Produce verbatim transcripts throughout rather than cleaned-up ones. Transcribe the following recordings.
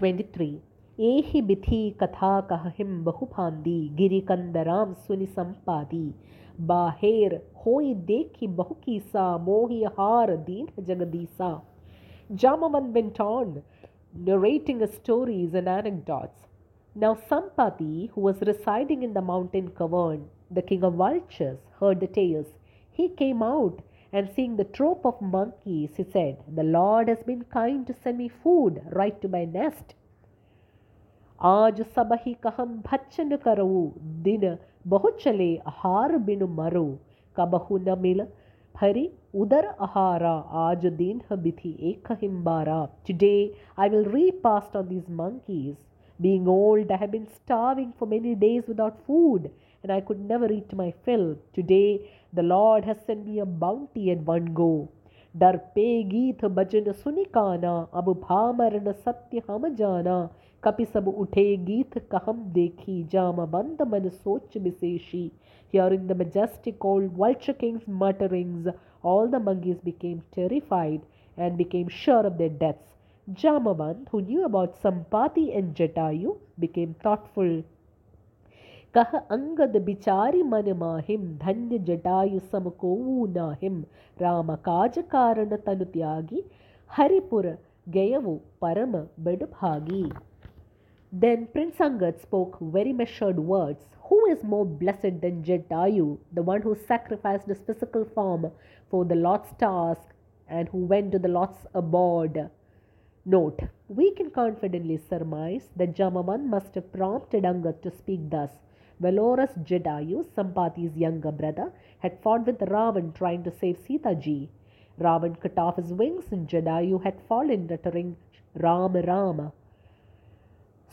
twenty-three. Ehi bithi katha kahim bahupandi, girikandaram suni sampadi. Baher hoi dekhi bahukisa, mohi har deen jagadisa. Jambavan went on, narrating stories and anecdotes. Now Sampati, who was residing in the mountain cavern, the king of vultures, heard the tales. He came out and seeing the troop of monkeys, he said, "The Lord has been kind to send me food right to my nest." Aaj sabahi kaham bhachan karavu, din bahuchale ahar binu maru, kabahu na mil, hari udar ahara, aaj din habithi ekahimbara. Today I will repast on these monkeys. Being old, I have been starving for many days without food, and I could never eat my fill. Today, the Lord has sent me a bounty at one go. Darpe geeth bhajan sunikana, abu bhamarana satya hamajana, kapisab uthe geeth kaham dekhi, Jambavan man soch biseshi. Hearing the majestic old vulture king's mutterings, all the monkeys became terrified and became sure of their deaths. Jambavan, who knew about Sampati and Jatayu, became thoughtful. Kaha Angad bichari manamahim, dhanya Jatayu samko nahim, Rama kaja karana tanutyagi, haripura gayavu parama bedbhagi. Then Prince Angad spoke very measured words. Who is more blessed than Jatayu, the one who sacrificed his physical form for the Lord's task and who went to the Lord's abode? Note, we can confidently surmise that Jambavan must have prompted Angad to speak thus. Valorous Jatayu, Sampati's younger brother, had fought with Ravan trying to save Sita Ji. Ravan cut off his wings and Jatayu had fallen, uttering Ram Rama.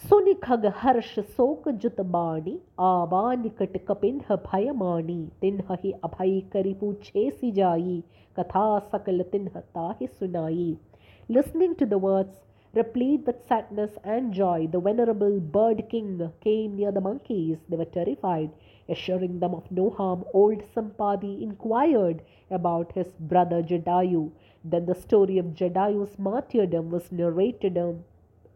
Sunikhag harsh soka jutabani, avanikat kapinha bhayamani, tinha hi abhay karipu chesi jayi, katha sakal tinha tahi sunayi. Listening to the words, replete with sadness and joy, the venerable bird king came near the monkeys. They were terrified. Assuring them of no harm, old Sampati inquired about his brother Jatayu. Then the story of Jatayu's martyrdom was narrated, um,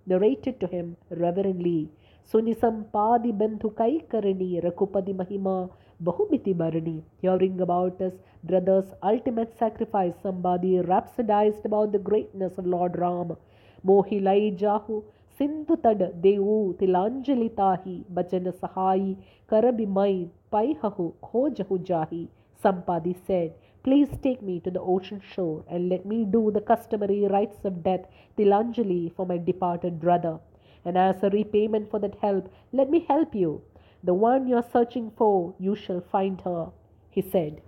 narrated to him reverently. Suni Sampati benthu kai karani, rakupadi mahima bahubiti barani. Hearing about his brother's ultimate sacrifice, somebody rhapsodized about the greatness of Lord Ram. Mohilai jahu sindhu tad devu tilanjali tahi bachana sahai karabimai paihahu khojahu jahi. Sampati said, "Please take me to the ocean shore and let me do the customary rites of death tilanjali for my departed brother. And as a repayment for that help, let me help you. The one you are searching for, you shall find her," he said.